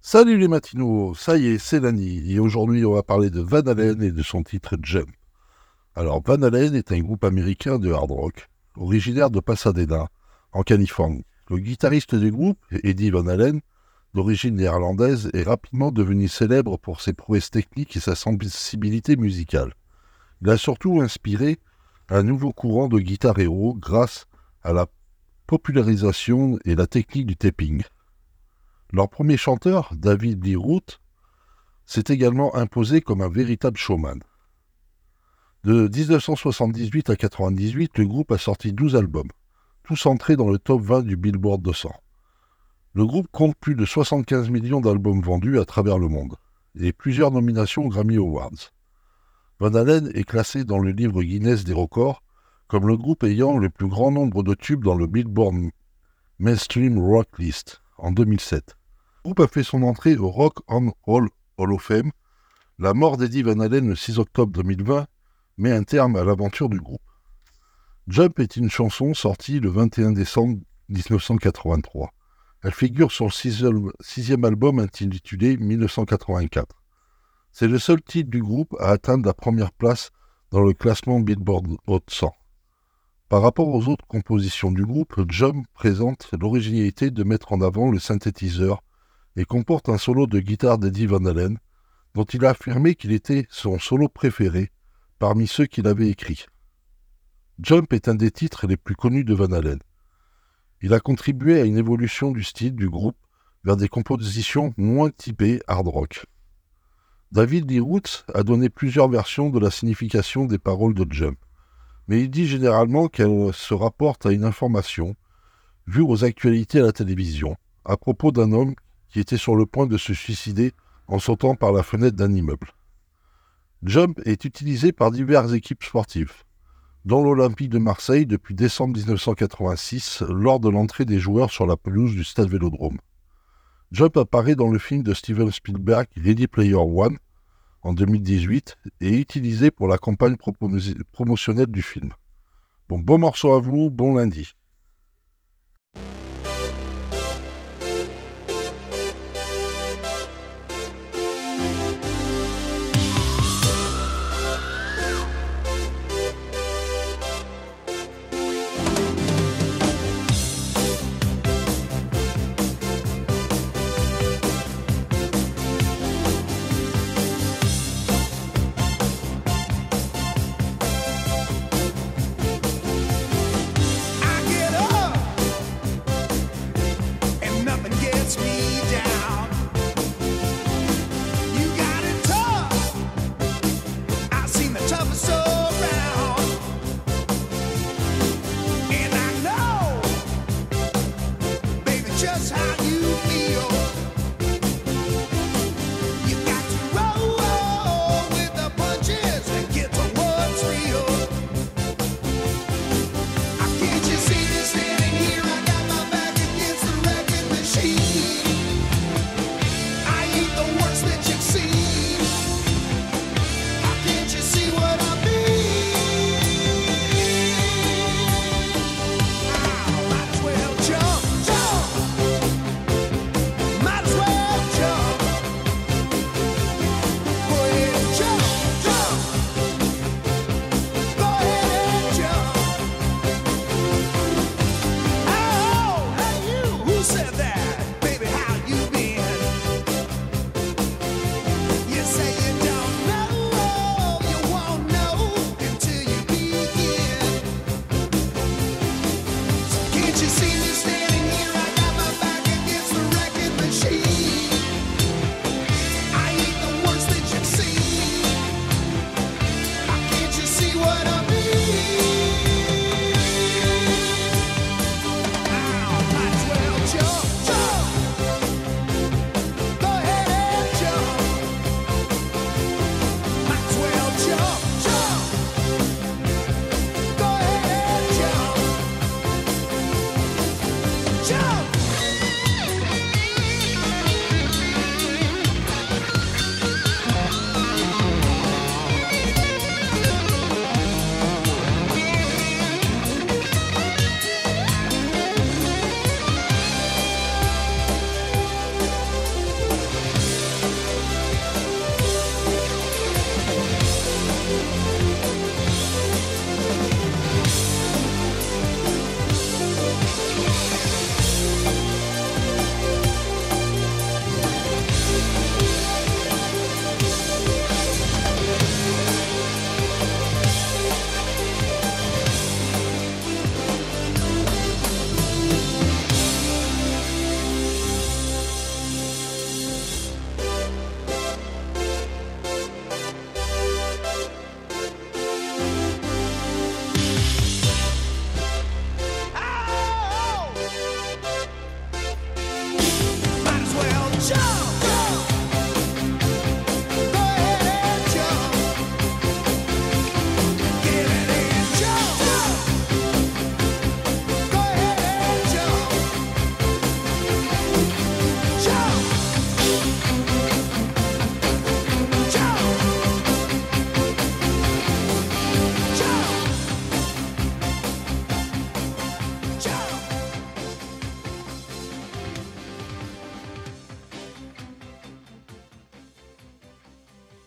Salut les matinos, ça y est, c'est Lani, et aujourd'hui on va parler de Van Halen et de son titre Jump. Alors Van Halen est un groupe américain de hard rock, originaire de Pasadena, en Californie. Le guitariste du groupe, Eddie Van Halen, d'origine néerlandaise, est rapidement devenu célèbre pour ses prouesses techniques et sa sensibilité musicale. Il a surtout inspiré un nouveau courant de guitare héros grâce à la popularisation et la technique du tapping. Leur premier chanteur, David Lee Roth, s'est également imposé comme un véritable showman. De 1978 à 1998, le groupe a sorti 12 albums, tous entrés dans le top 20 du Billboard 200. Le groupe compte plus de 75 millions d'albums vendus à travers le monde, et plusieurs nominations aux Grammy Awards. Van Halen est classé dans le livre Guinness des records comme le groupe ayant le plus grand nombre de tubes dans le Billboard Mainstream Rock List en 2007. Le groupe a fait son entrée au Rock and Roll Hall of Fame. La mort d'Eddie Van Halen le 6 octobre 2020 met un terme à l'aventure du groupe. Jump est une chanson sortie le 21 décembre 1983. Elle figure sur le sixième album intitulé 1984. C'est le seul titre du groupe à atteindre la première place dans le classement Billboard Hot 100. Par rapport aux autres compositions du groupe, Jump présente l'originalité de mettre en avant le synthétiseur et comporte un solo de guitare d'Eddie Van Halen, dont il a affirmé qu'il était son solo préféré parmi ceux qu'il avait écrits. Jump est un des titres les plus connus de Van Halen. Il a contribué à une évolution du style du groupe vers des compositions moins typées hard rock. David Lee Roth a donné plusieurs versions de la signification des paroles de Jump, mais il dit généralement qu'elle se rapporte à une information vue aux actualités à la télévision à propos d'un homme qui était sur le point de se suicider en sautant par la fenêtre d'un immeuble. Jump est utilisé par diverses équipes sportives, dont l'Olympique de Marseille depuis décembre 1986 lors de l'entrée des joueurs sur la pelouse du stade Vélodrome. Jump apparaît dans le film de Steven Spielberg Ready Player One en 2018 et est utilisé pour la campagne promotionnelle du film. Bon morceau à vous, bon lundi.